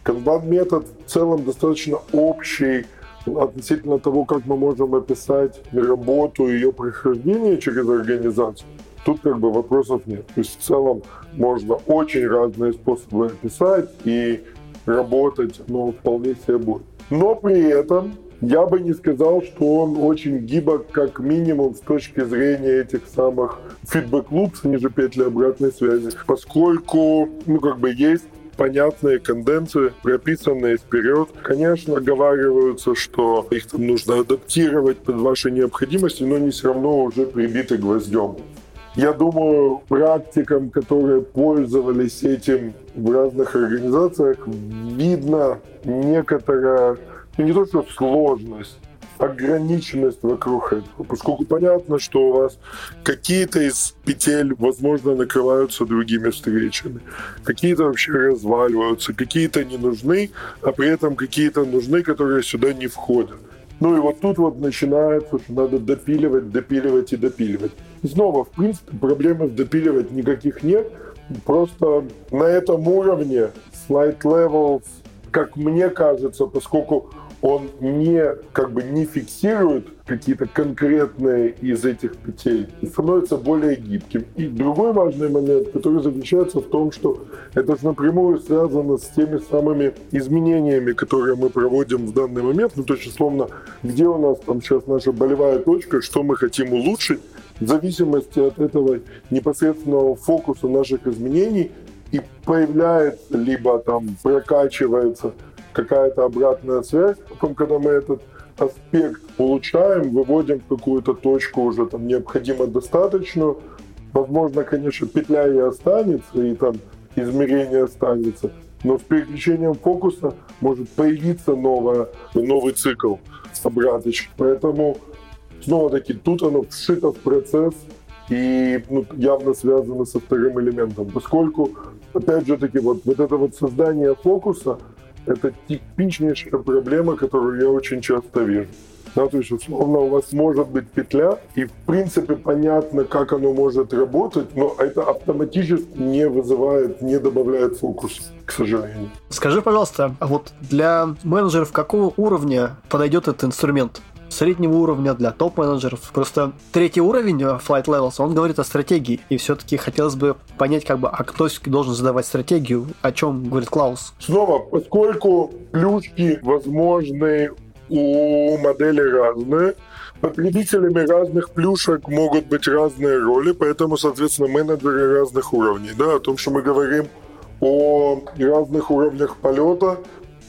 Канбан-метод в целом достаточно общий относительно того, как мы можем описать работу и ее прохождение через организацию. Тут как бы вопросов нет. То есть в целом можно очень разные способы описать и работать, но вполне себе будет. Но при этом я бы не сказал, что он очень гибок, как минимум, с точки зрения этих самых фидбэк-лупс, ниже петли обратной связи, поскольку, ну, как бы есть понятные конденсы, прописанные вперед. Конечно, оговариваются, что их там нужно адаптировать под ваши необходимости, но они все равно уже прибиты гвоздем. Я думаю, практикам, которые пользовались этим в разных организациях, видно некоторая, ну не то что сложность, ограниченность вокруг этого, поскольку понятно, что у вас какие-то из петель, возможно, накрываются другими встречами, какие-то вообще разваливаются, какие-то не нужны, а при этом какие-то нужны, которые сюда не входят. Ну и вот тут вот начинается, что надо допиливать, допиливать и допиливать. И снова, в принципе, проблем допиливать никаких нет, просто на этом уровне Flight Levels, как мне кажется, поскольку он не, как бы, не фиксирует какие-то конкретные из этих петель, становится более гибким. И другой важный момент, который заключается в том, что это же напрямую связано с теми самыми изменениями, которые мы проводим в данный момент. Ну, то есть, условно, где у нас там сейчас наша болевая точка, что мы хотим улучшить, в зависимости от этого непосредственного фокуса наших изменений, и появляется, либо там прокачивается какая-то обратная связь, потом, когда мы этот аспект улучшаем, выводим в какую-то точку уже там необходимо достаточную, возможно, конечно, петля и останется, и там измерение останется, но с переключением фокуса может появиться новое, новый цикл обраточек. Поэтому, снова-таки, тут оно вшито в процесс и ну, явно связано со вторым элементом, поскольку, опять же таки, вот, вот это вот создание фокуса это типичнейшая проблема, которую я очень часто вижу. Да, то есть, условно, у вас может быть петля, и, в принципе, понятно, как оно может работать, но это автоматически не вызывает, не добавляет фокус, к сожалению. Скажи, пожалуйста, а вот для менеджеров какого уровня подойдет этот инструмент? Среднего уровня, для топ-менеджеров. Просто третий уровень Flight Levels, он говорит о стратегии, и все-таки хотелось бы понять, как бы, а кто должен задавать стратегию, о чем говорит Клаус. Снова, поскольку плюшки возможны у моделей разные, потребителями разных плюшек могут быть разные роли, поэтому, соответственно, менеджеры разных уровней. Да, о том, что мы говорим о разных уровнях полета,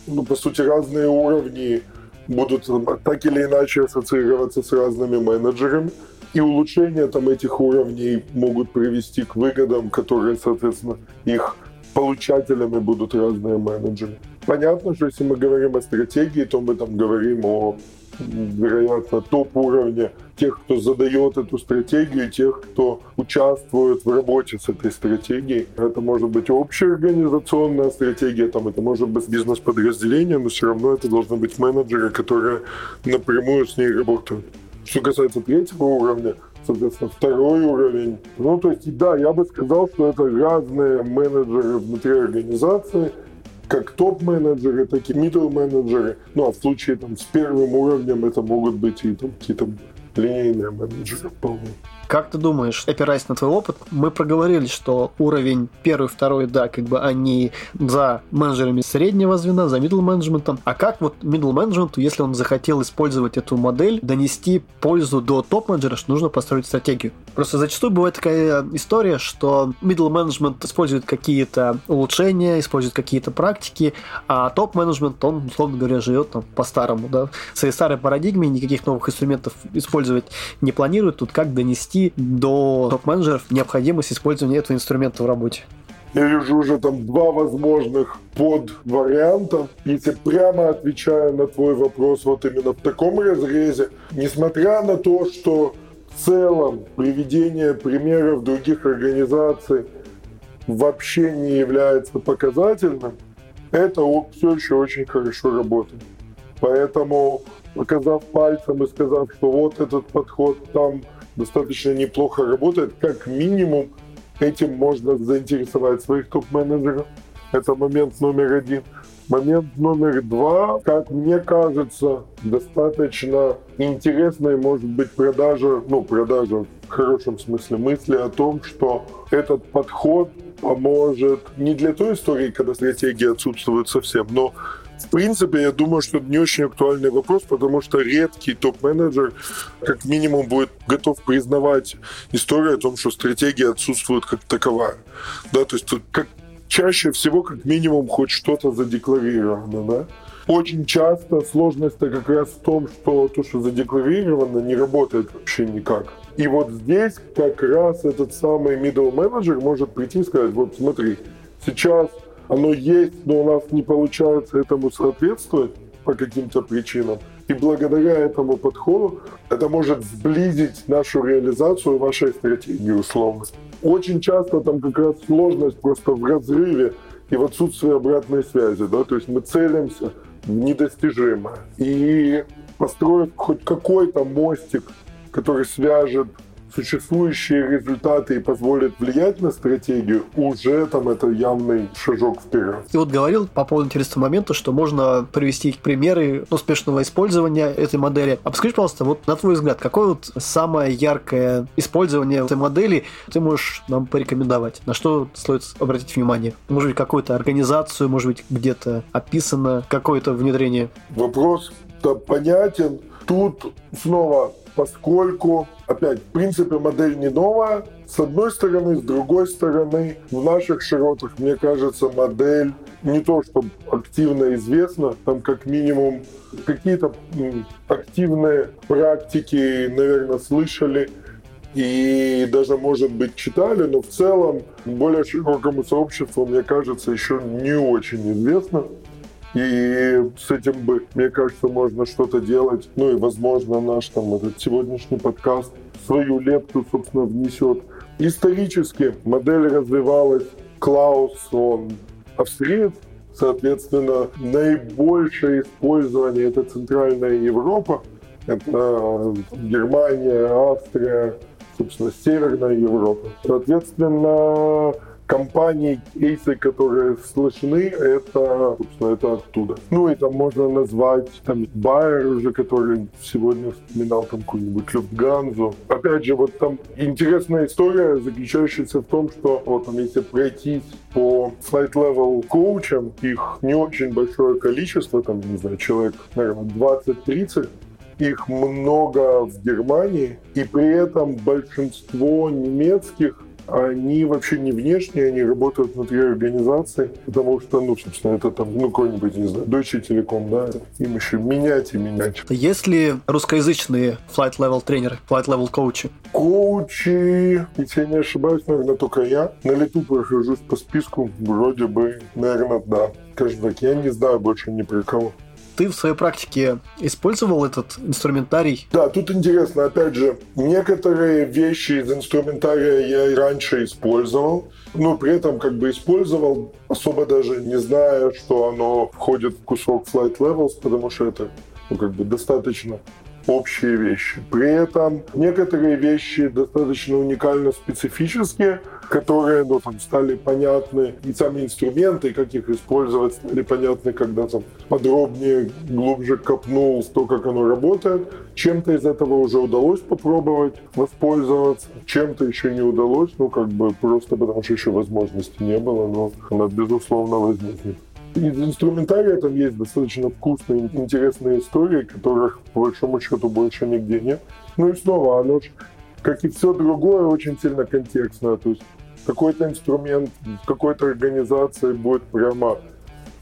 ну, по сути, разные уровни будут так или иначе ассоциироваться с разными менеджерами. И улучшения там, этих уровней могут привести к выгодам, которые, соответственно, их получателями будут разные менеджеры. Понятно, что если мы говорим о стратегии, то мы там говорим о вероятно, топ уровня тех, кто задает эту стратегию, тех, кто участвует в работе с этой стратегией. Это может быть общая организационная стратегия, там, это может быть бизнес-подразделение, но все равно это должны быть менеджеры, которые напрямую с ней работают. Что касается третьего уровня, соответственно, второй уровень. Ну, то есть, да, я бы сказал, что это разные менеджеры внутри организации, как топ-менеджеры, так и middle-менеджеры. Ну, а в случае там, с первым уровнем это могут быть и там, какие-то линейные менеджеры вполне. Как ты думаешь, опираясь на твой опыт, мы проговорили, что уровень первый, второй, да, как бы они за менеджерами среднего звена, за middle менеджментом. А как вот middle менеджменту, если он захотел использовать эту модель, донести пользу до топ-менеджера, что нужно построить стратегию? Просто зачастую бывает такая история, что middle менеджмент использует какие-то улучшения, использует какие-то практики, а топ-менеджмент, он, условно говоря, живет там по-старому, да, в своей старой парадигме, никаких новых инструментов использовать не планирует. Тут как донести до топ-менеджеров необходимость использования этого инструмента в работе? Я вижу уже там два возможных подварианта. Если прямо отвечая на твой вопрос вот именно в таком разрезе, несмотря на то, что в целом приведение примеров других организаций вообще не является показательным, это все еще очень хорошо работает. Поэтому, показав пальцем и сказав, что вот этот подход там достаточно неплохо работает, как минимум этим можно заинтересовать своих топ-менеджеров. Это момент номер один. Момент номер два, как мне кажется, достаточно интересной может быть продажа, ну, продажа в хорошем смысле мысли о том, что этот подход поможет не для той истории, когда стратегии отсутствуют совсем, но в принципе, я думаю, что это не очень актуальный вопрос, потому что редкий топ-менеджер как минимум будет готов признавать историю о том, что стратегия отсутствует как таковая. Да, то есть тут как, чаще всего как минимум хоть что-то задекларировано. Да? Очень часто сложность-то как раз в том, что то, что задекларировано, не работает вообще никак. И вот здесь как раз этот самый middle менеджер может прийти и сказать, вот смотри, сейчас оно есть, но у нас не получается этому соответствовать по каким-то причинам. И благодаря этому подходу это может сблизить нашу реализацию вашей стратегии условно. Очень часто там как раз сложность просто в разрыве и в отсутствии обратной связи. Да? То есть мы целимся в недостижимое. И построив хоть какой-то мостик, который свяжет существующие результаты и позволят влиять на стратегию, уже там это явный шажок вперед. Ты вот говорил по поводу интересного момента, что можно привести примеры успешного использования этой модели. А подскажи, пожалуйста, вот на твой взгляд, какое вот самое яркое использование этой модели ты можешь нам порекомендовать? На что стоит обратить внимание? Может быть, какую-то организацию, может быть, где-то описано какое-то внедрение? Вопрос-то понятен. Тут снова, поскольку, опять, в принципе, модель не новая, с одной стороны, с другой стороны, в наших широтах, мне кажется, модель не то, что активно известна, там как минимум какие-то активные практики, наверное, слышали и даже, может быть, читали, но в целом более широкому сообществу, мне кажется, еще не очень известно. И с этим бы, мне кажется, можно что-то делать. Ну и, возможно, наш там этот сегодняшний подкаст свою лепту, собственно, внесет. Исторически модель развивалась. Клаус, он австриец. Соответственно, наибольшее использование — это Центральная Европа. Это Германия, Австрия, собственно, Северная Европа. Соответственно, компании, кейсы, которые слышны, это, собственно, это оттуда. Ну и там можно назвать там Bayer уже, который сегодня вспоминал там какую-нибудь Ганзу. Опять же, вот там интересная история, заключающаяся в том, что вот там если пройтись по Flight Level коучам, их не очень большое количество, там, не знаю, человек, наверное, двадцать-тридцать, их много в Германии, и при этом большинство немецких, они вообще не внешние, они работают внутри организации, потому что, ну, собственно, это там, ну, какой-нибудь, не знаю, Deutsche Telekom, да, им еще менять и менять. Есть ли русскоязычные флайт-левел тренеры, флайт-левел коучи? Коучи, если я не ошибаюсь, наверное, только я. На лету прохожусь по списку, вроде бы, наверное, да. Скажем так, я не знаю больше ни про кого. ты в своей практике использовал этот инструментарий? Да, тут интересно, опять же, некоторые вещи из инструментария я и раньше использовал, но при этом как бы использовал, особо даже не зная, что оно входит в кусок Flight Levels, потому что это, ну, как бы достаточно общие вещи. При этом некоторые вещи достаточно уникально специфические, которые, ну, там, стали понятны, и сами инструменты, как их использовать, стали понятны, когда там подробнее, глубже копнул в то, как оно работает. Чем-то из этого уже удалось попробовать воспользоваться, чем-то еще не удалось, ну, как бы просто потому, что еще возможности не было, но она, безусловно, возникнет. Из инструментария там есть достаточно вкусные, интересные истории, которых, по большому счету, больше нигде нет. Ну и снова, оно, как и все другое, очень сильно контекстное. То есть какой-то инструмент в какой-то организации будет прямо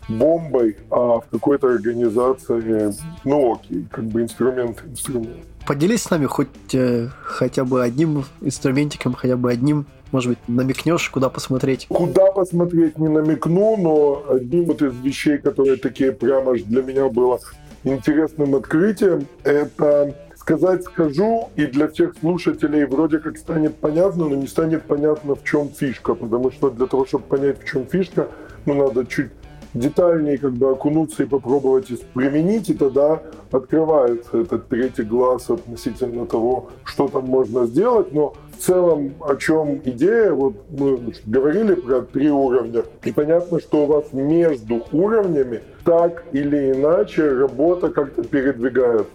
бомбой, а в какой-то организации, ну окей, как бы инструмент, инструмент. Поделись с нами хоть э, хотя бы одним инструментиком, хотя бы одним. Может быть, намекнешь, куда посмотреть? Куда посмотреть не намекну, но одним вот из вещей, которые такие прямо для меня было интересным открытием, это сказать скажу, и для всех слушателей вроде как станет понятно, но не станет понятно, в чем фишка, потому что для того, чтобы понять, в чем фишка, ну, надо чуть детальнее как бы окунуться и попробовать применить, и тогда открывается этот третий глаз относительно того, что там можно сделать. Но в целом, о чем идея, вот мы говорили про три уровня, и понятно, что у вас между уровнями так или иначе работа как-то передвигает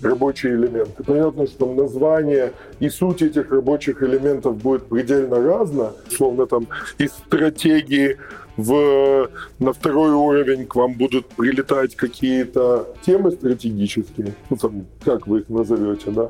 рабочие элементы. Понятно, что название и суть этих рабочих элементов будет предельно разно, словно там из стратегии В, на второй уровень к вам будут прилетать какие-то темы стратегические, ну там, как вы их назовете, да,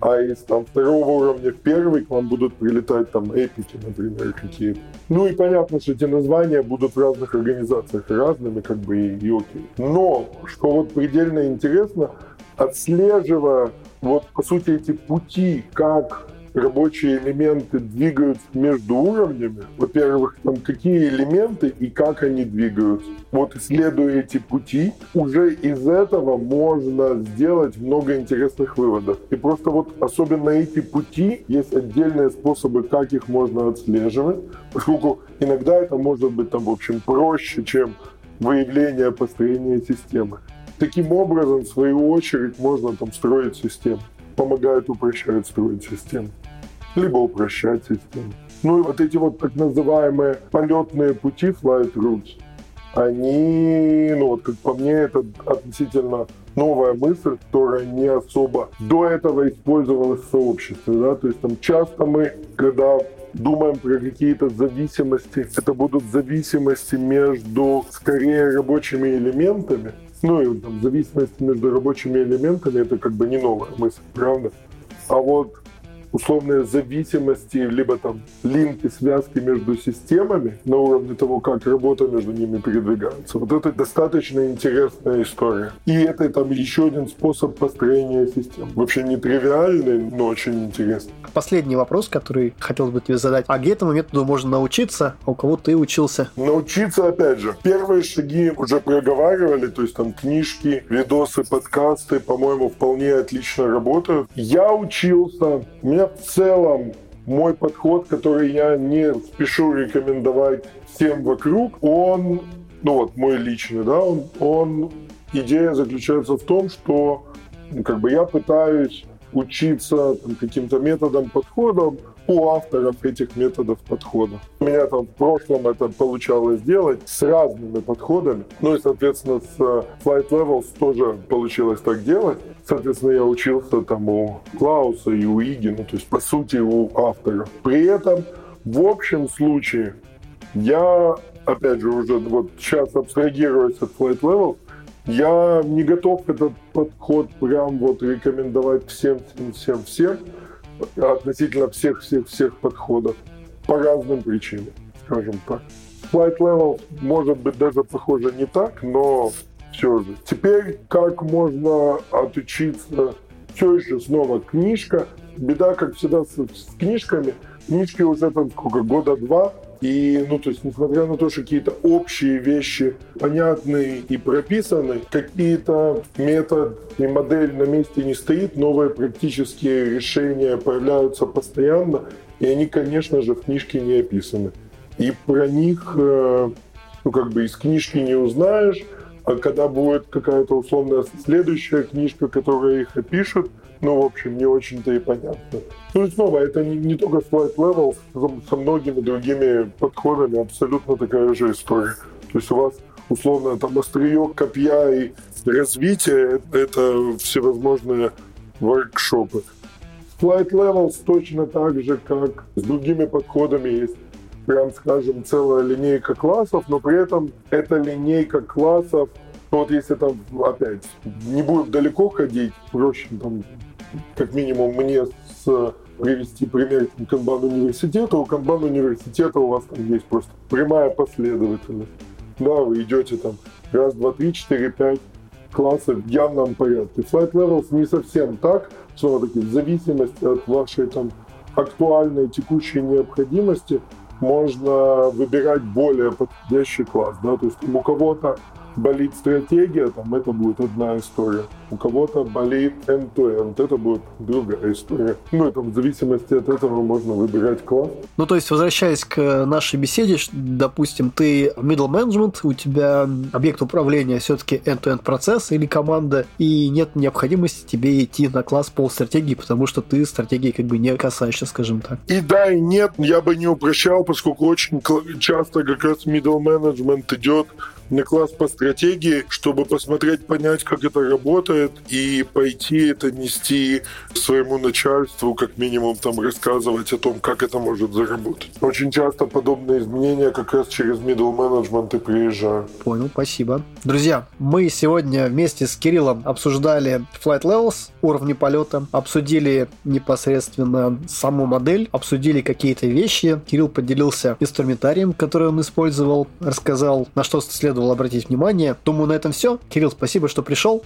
а из там второго уровня в первый к вам будут прилетать там эпики, например, какие-то. Ну и понятно, что эти названия будут в разных организациях разными, как бы и, и окей. Но, что вот предельно интересно, отслеживая вот, по сути, эти пути, как рабочие элементы двигаются между уровнями. Во-первых, там какие элементы и как они двигаются. Вот исследуя эти пути, уже из этого можно сделать много интересных выводов. И просто вот особенно эти пути, есть отдельные способы, как их можно отслеживать, поскольку иногда это может быть там, в общем, проще, чем выявление построения системы. Таким образом, в свою очередь, можно там строить систему. Помогает упрощать строить систему, либо упрощать систему. Ну и вот эти вот так называемые полетные пути, flight routes, они, ну вот как по мне, это относительно новая мысль, которая не особо до этого использовалась в сообществе, да, то есть там часто мы, когда думаем про какие-то зависимости, это будут зависимости между, скорее, рабочими элементами. Ну и там, зависимость между рабочими элементами — это как бы не новая мысль, правда? А вот условные зависимости, либо там линки, связки между системами на уровне того, как работа между ними передвигается. Вот это достаточно интересная история. И это там еще один способ построения систем. Вообще нетривиальный, но очень интересный. Последний вопрос, который хотелось бы тебе задать. А где этому методу можно научиться? У кого ты учился? Научиться, опять же. Первые шаги уже проговаривали, то есть там книжки, видосы, подкасты, по-моему, вполне отлично работают. Я учился... У меня в целом мой подход, который я не спешу рекомендовать всем вокруг, он, ну вот мой личный, да, он, он идея заключается в том, что как бы я пытаюсь учиться там, каким-то методом, подходом у авторов этих методов, подходов. У меня там в прошлом это получалось делать с разными подходами, ну и, соответственно, с Flight Levels тоже получилось так делать. Соответственно, я учился там у Клауса и у Иги, ну, то есть, по сути, у авторов. При этом, в общем случае, я, опять же, уже вот сейчас абстрагируюсь от Flight Level, я не готов этот подход прям вот рекомендовать всем, всем, всем, относительно всех-всех-всех подходов по разным причинам, скажем так. Flight Level, может быть, даже, похоже, не так, но... Все же. Теперь как можно отучиться? Все еще снова книжка. Беда, как всегда, с, с книжками. Книжки уже там сколько, года два И, ну, то есть, несмотря на то, что какие-то общие вещи понятны и прописаны, какие-то методы и модель на месте не стоит, новые практические решения появляются постоянно, и они, конечно же, в книжке не описаны. И про них, ну, как бы из книжки не узнаешь, а когда будет какая-то условно следующая книжка, которая их опишет, ну, в общем, не очень-то и понятно. Ну и снова, это не, не только Flight Levels, со многими другими подходами абсолютно такая же история. То есть у вас, условно, там острие, копья и развитие — это всевозможные воркшопы. Flight Levels точно так же, как с другими подходами есть, прям, скажем, целая линейка классов, но при этом эта линейка классов, ну, вот если там, опять, не будем далеко ходить, проще там, как минимум, мне с, привести пример Канбан-университета. У Канбан-университета у вас там есть просто прямая последовательность. Да, вы идете там раз, два, три, четыре, пять классы в явном порядке. Flight Levels не совсем так, снова-таки, в зависимости от вашей там актуальной текущей необходимости можно выбирать более подходящий класс, да, то есть у кого-то болит стратегия, там это будет одна история, у кого-то болит end-to-end, это будет другая история. Ну и там в зависимости от этого можно выбирать класс. Ну то есть, возвращаясь к нашей беседе, допустим, ты middle management, у тебя объект управления все-таки end-to-end процесс или команда, и нет необходимости тебе идти на класс полстратегии, потому что ты стратегии как бы не касаешься, скажем так. И да, и нет, я бы не упрощал, поскольку очень часто как раз middle management идет на класс по стратегии, чтобы посмотреть, понять, как это работает, и пойти это нести своему начальству, как минимум там рассказывать о том, как это может заработать. Очень часто подобные изменения как раз через middle management и приезжают. Понял, спасибо. Друзья, мы сегодня вместе с Кириллом обсуждали Flight Levels, уровни полета, обсудили непосредственно саму модель, обсудили какие-то вещи. Кирилл поделился инструментарием, который он использовал, рассказал, на что следует обратить внимание. Думаю, на этом все. Кирилл, спасибо, что пришел.